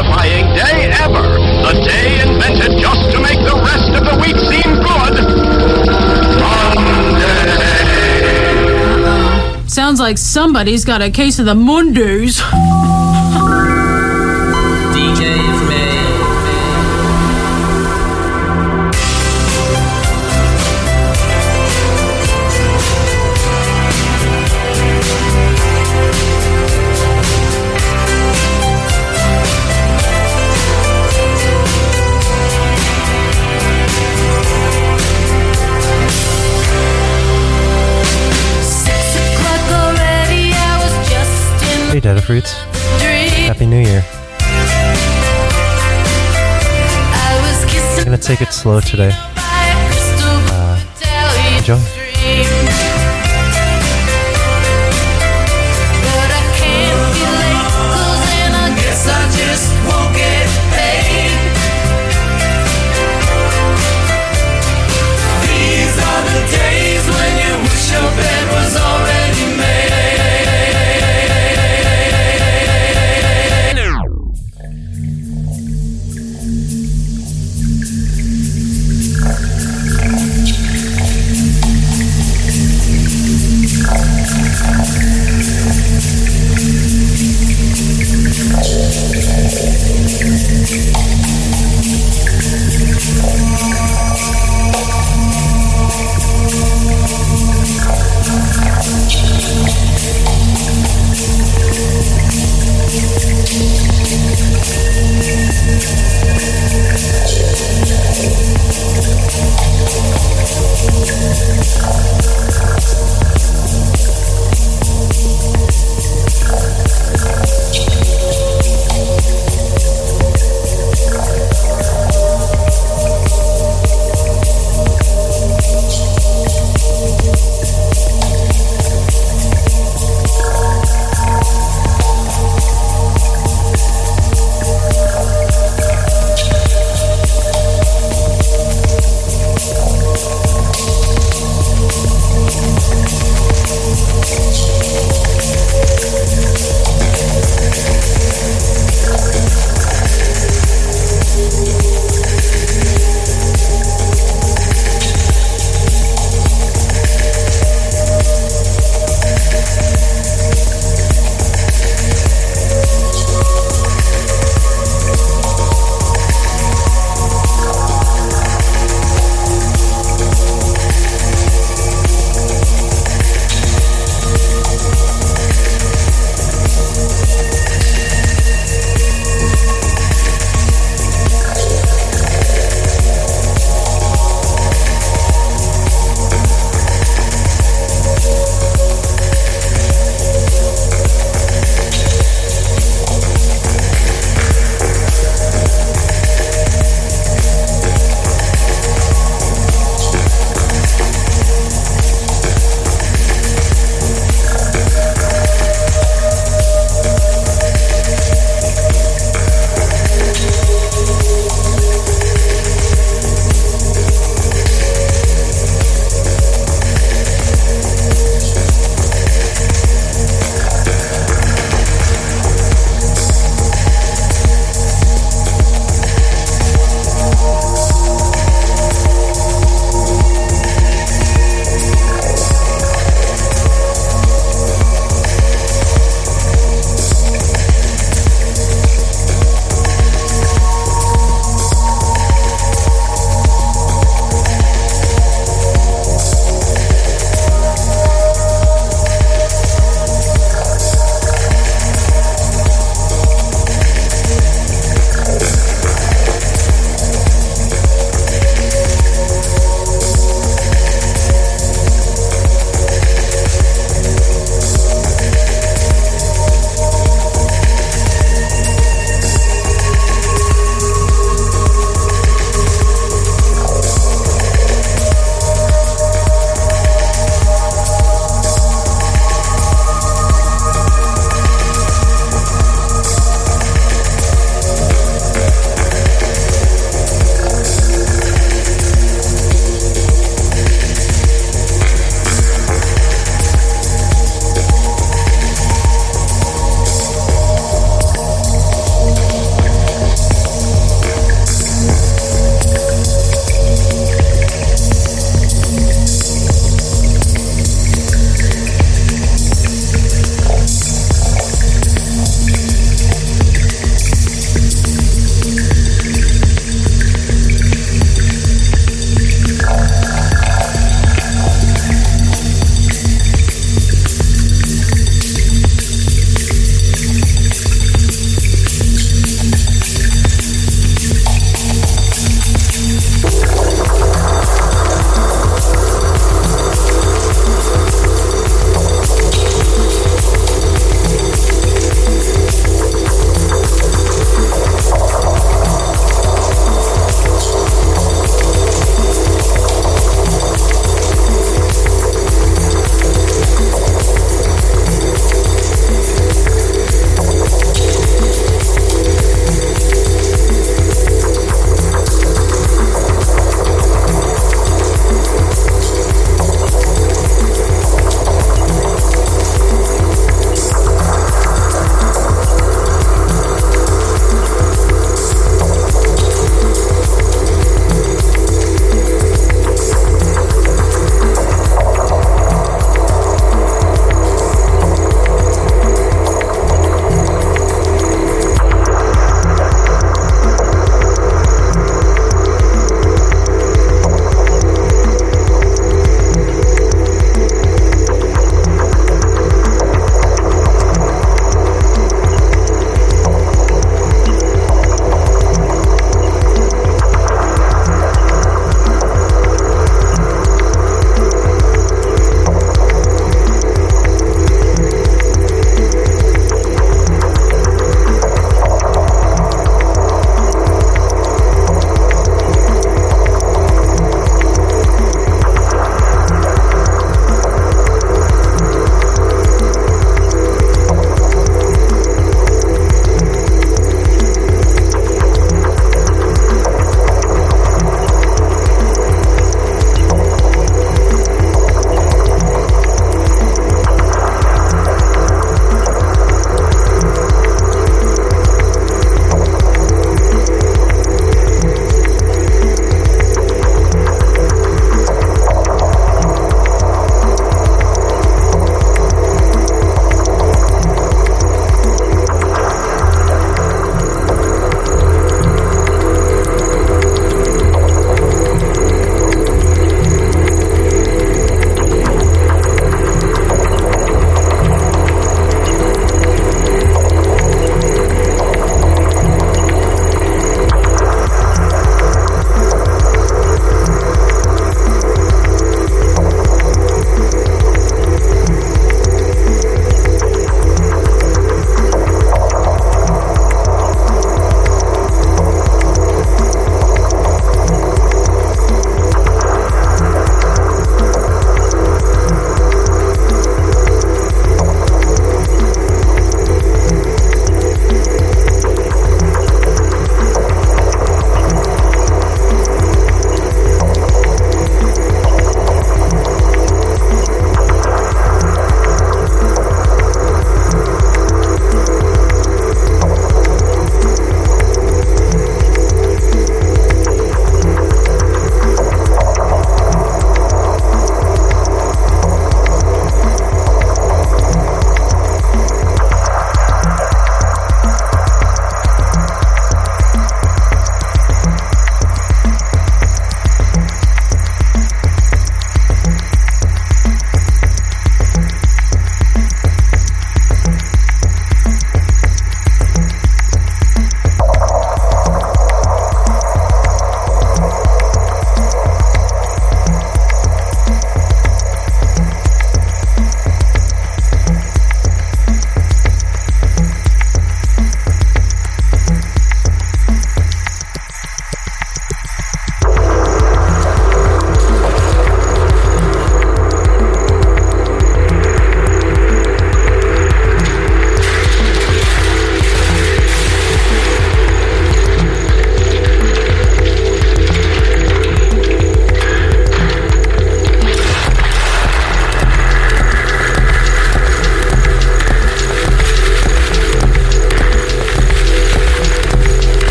terrifying day ever. The day invented just to make the rest of the week seem good. Monday. Sounds like somebody's got a case of the Mondays. DJ. Hey, Data Fruits. Happy New Year. I'm going to take it slow today. Enjoy.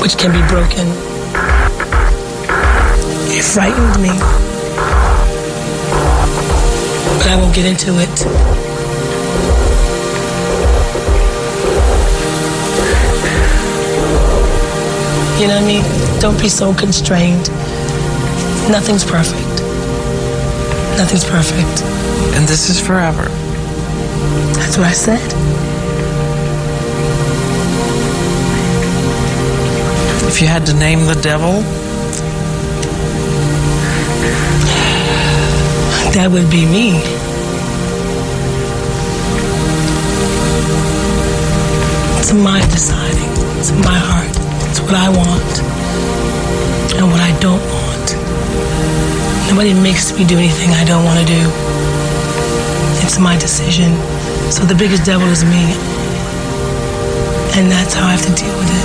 which can be broken. It frightened me, but I won't get into it. You know what I mean? Don't be so constrained. Nothing's perfect. Nothing's perfect. And this is forever. That's what I said. If you had to name the devil, that would be me. It's my deciding. It's my heart. It's what I want and what I don't want. Nobody makes me do anything I don't want to do. It's my decision. So the biggest devil is me. And that's how I have to deal with it.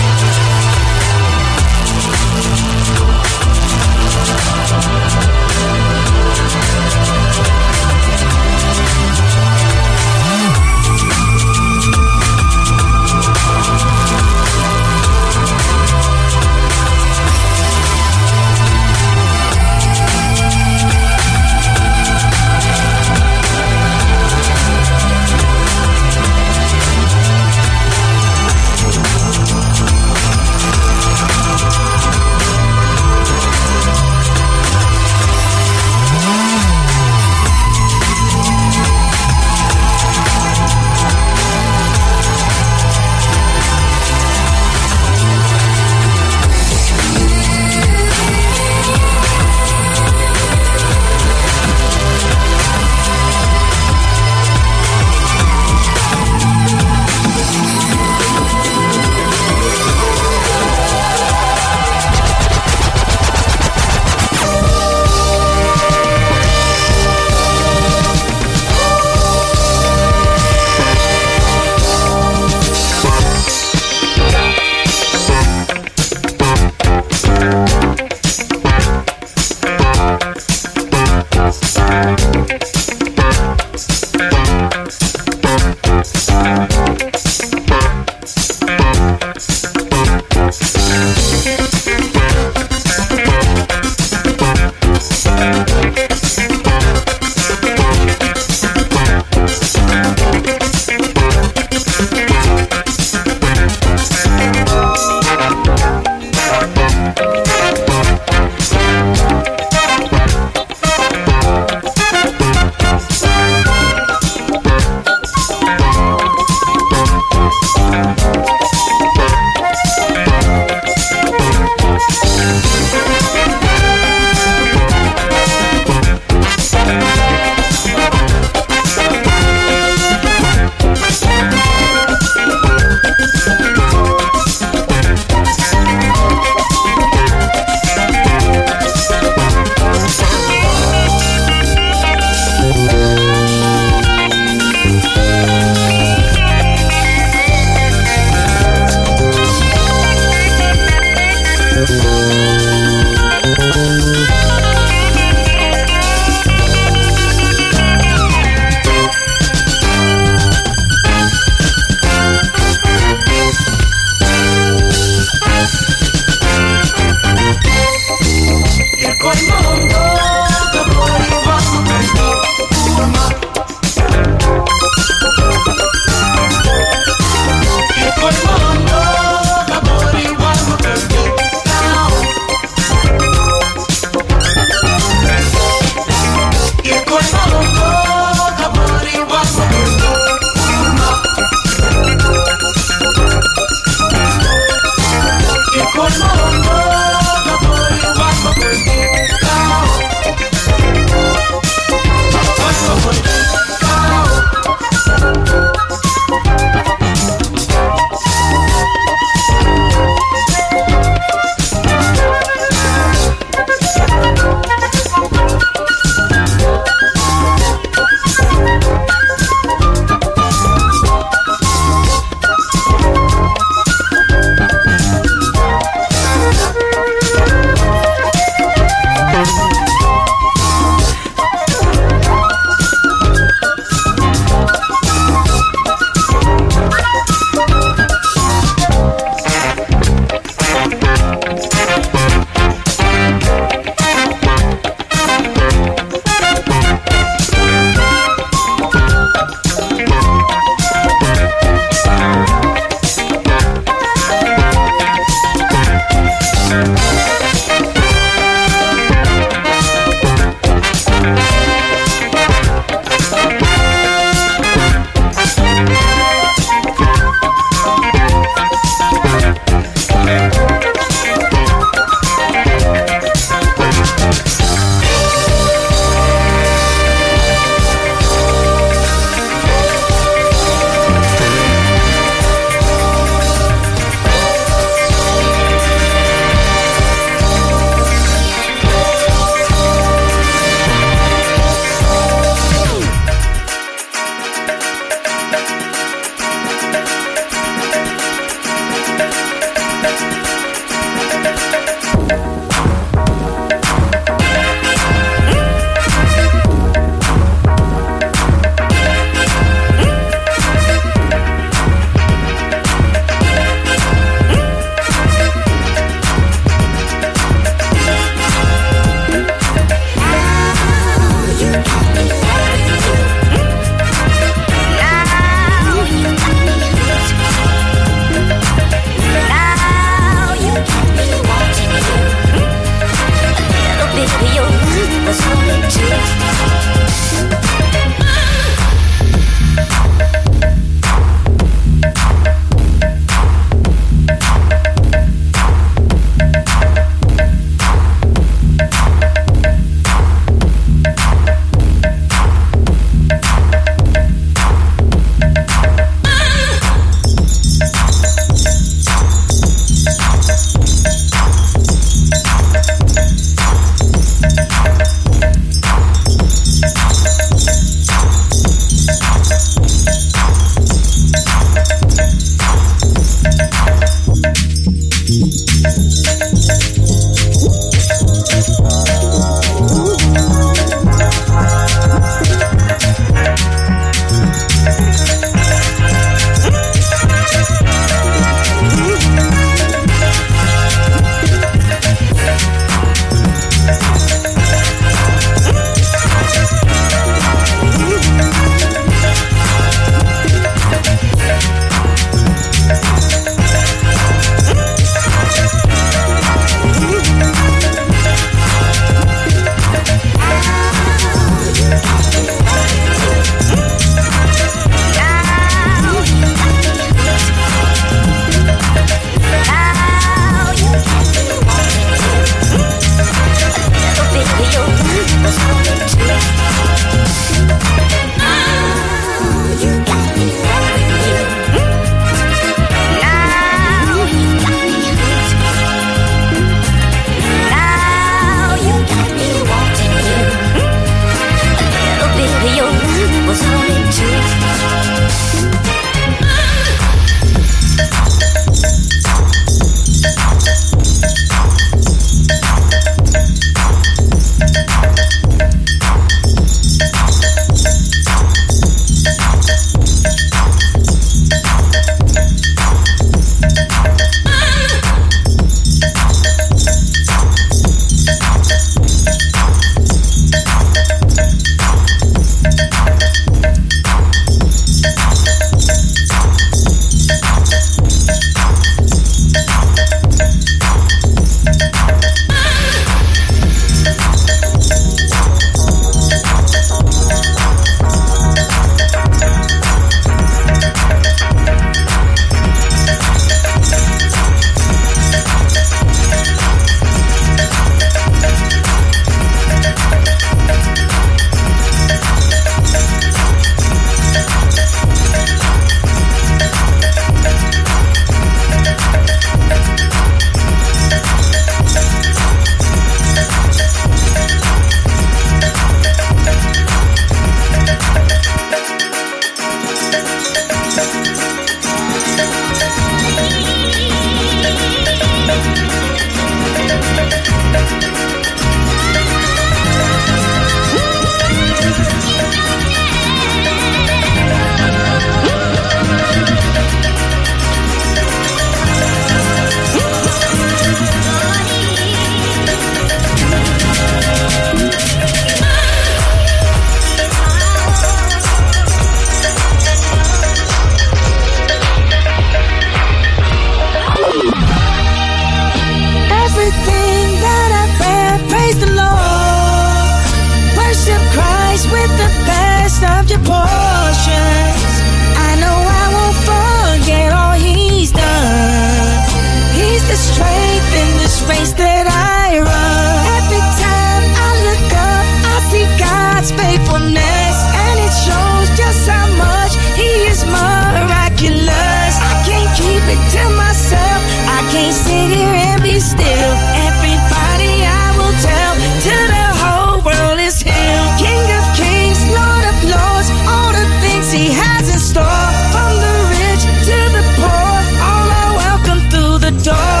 race that I run. Every time I look up, I see God's faithfulness, and it shows just how much He is miraculous. I can't keep it to myself. I can't sit here and be still. Everybody I will tell till the whole world is healed. King of kings, Lord of lords, all the things He has in store. From the rich to the poor, all are welcome through the door.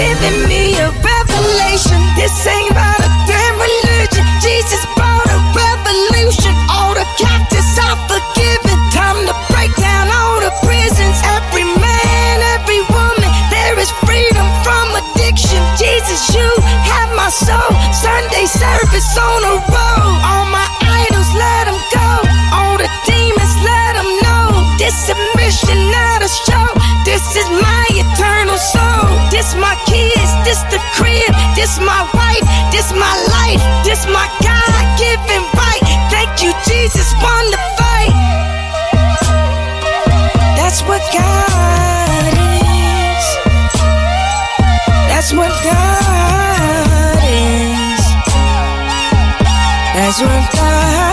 Giving me a revelation. This ain't about a damn religion. Jesus brought a revolution. All the captives are forgiven. Time to break down all the prisons. Every man, every woman, there is freedom from addiction. Jesus, you have my soul. Sunday service on the road. All my idols, let them go. All the demons, let them know. This a mission, not a show. This is my eternal soul. This my kids, this the crib, this my wife, this my life, this my God-given right. Thank you, Jesus, won the fight. That's what God is. That's what God is. That's what God is.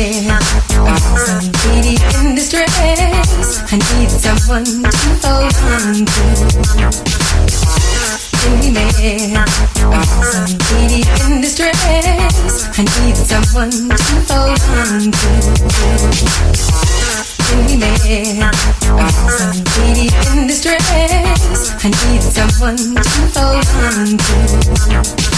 I'm needy in distress. I need someone to hold on to. Any man, I'm needy in distress. I need someone to hold on to. Any man, I'm needy in distress. I need someone to hold on to.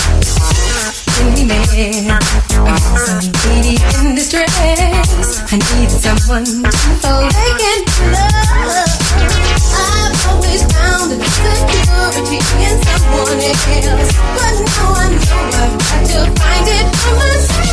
Any man, I'm needy in distress. I need someone to hold. Taking love, I've always found the security in someone else, but now I know I've got to find it for myself.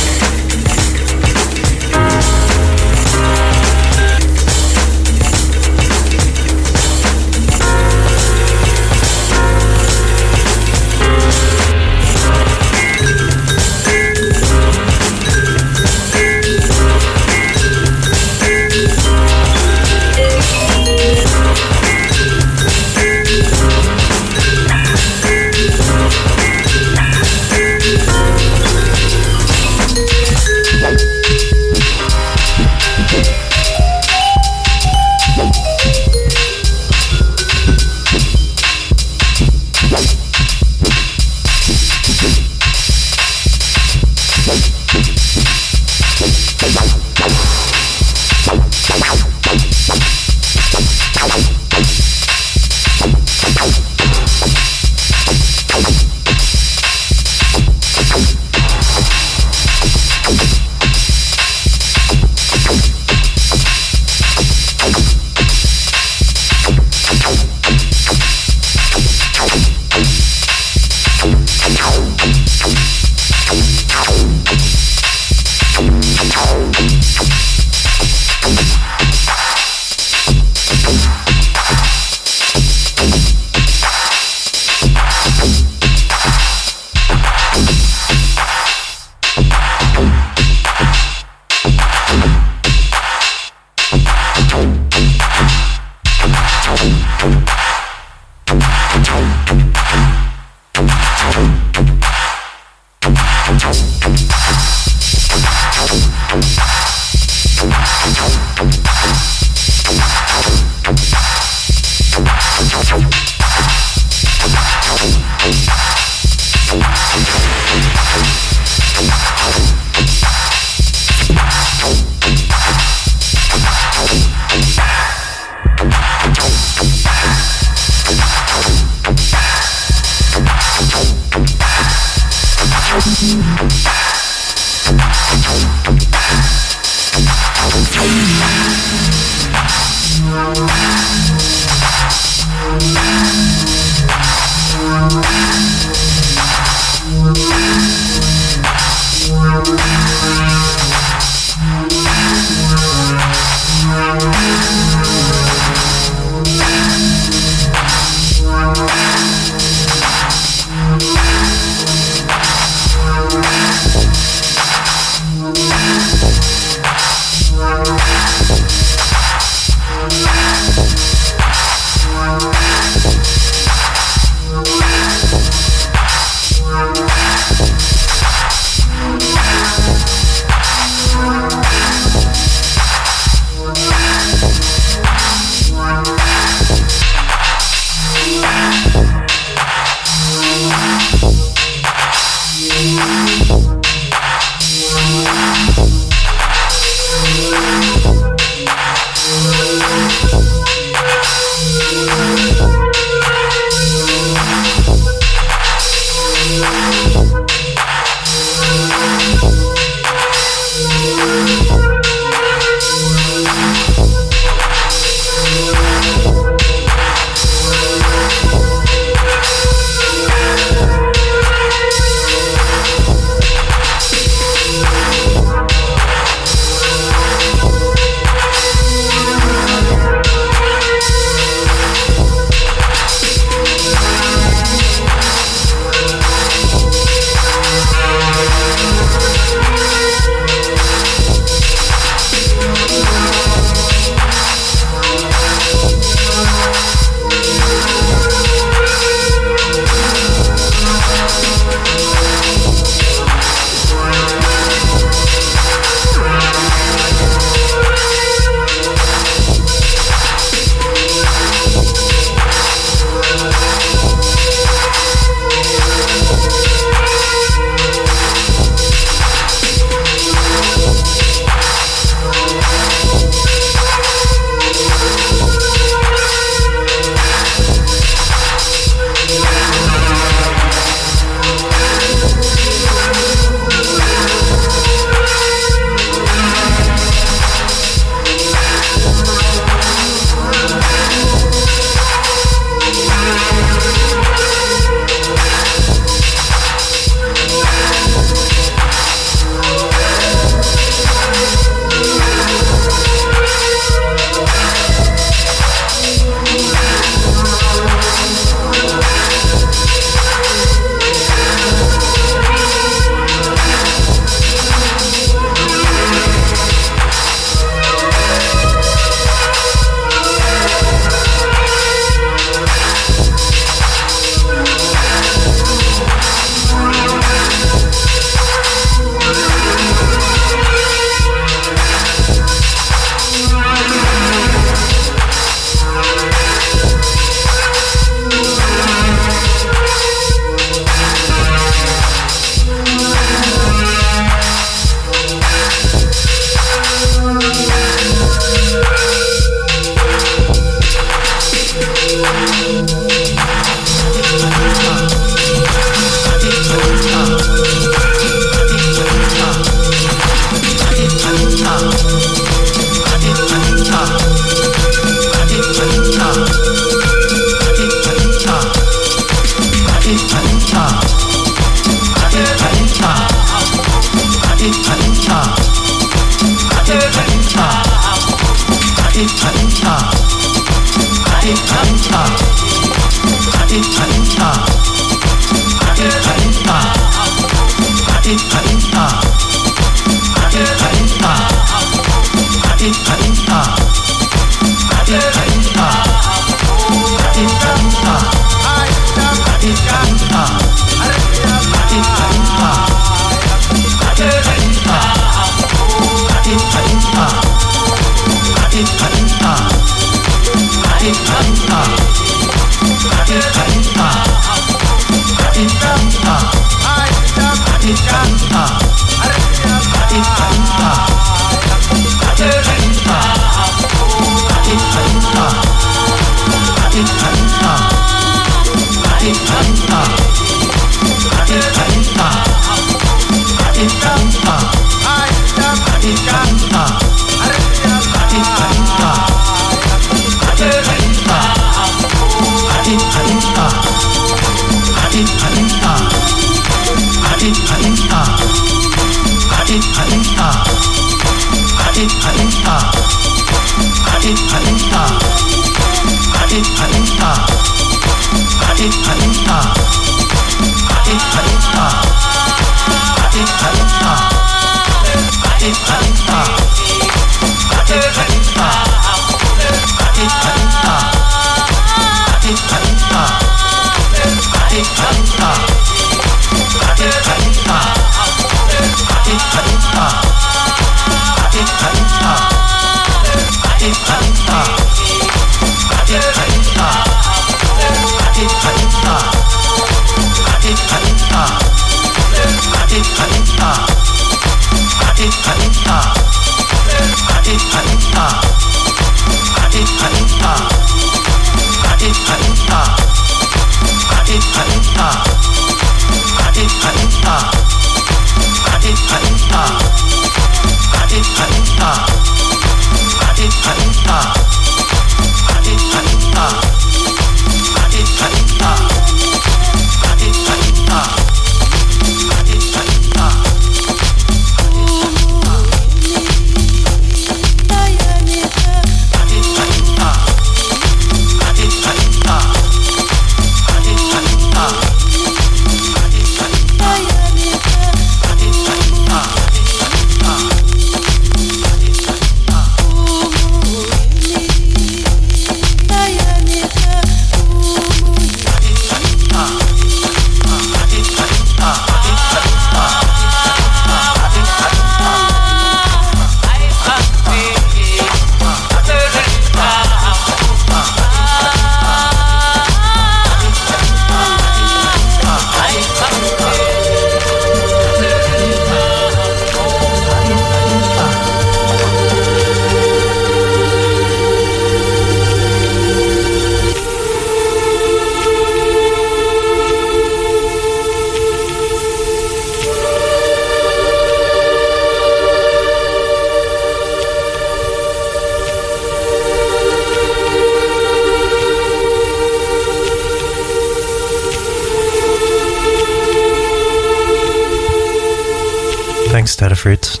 Fruits.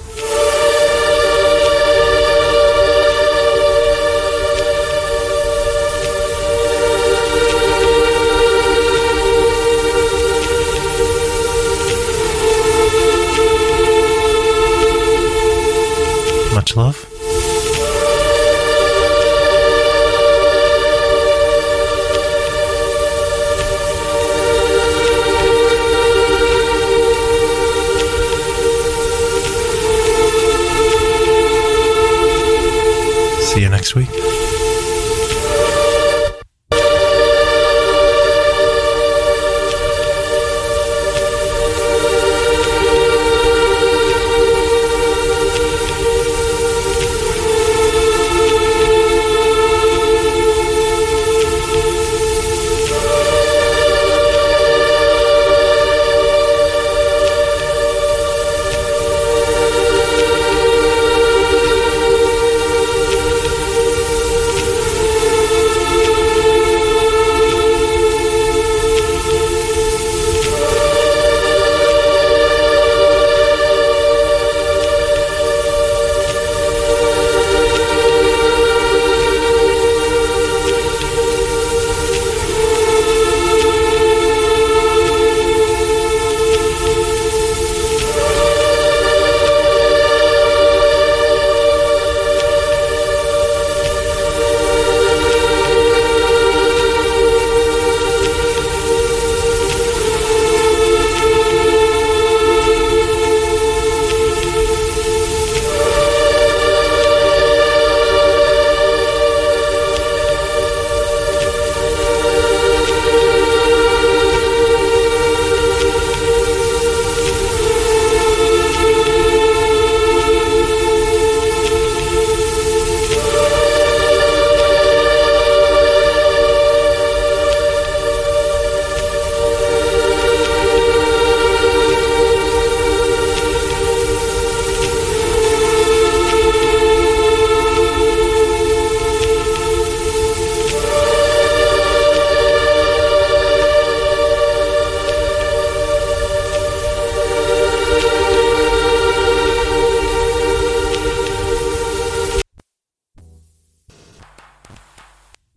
Much love.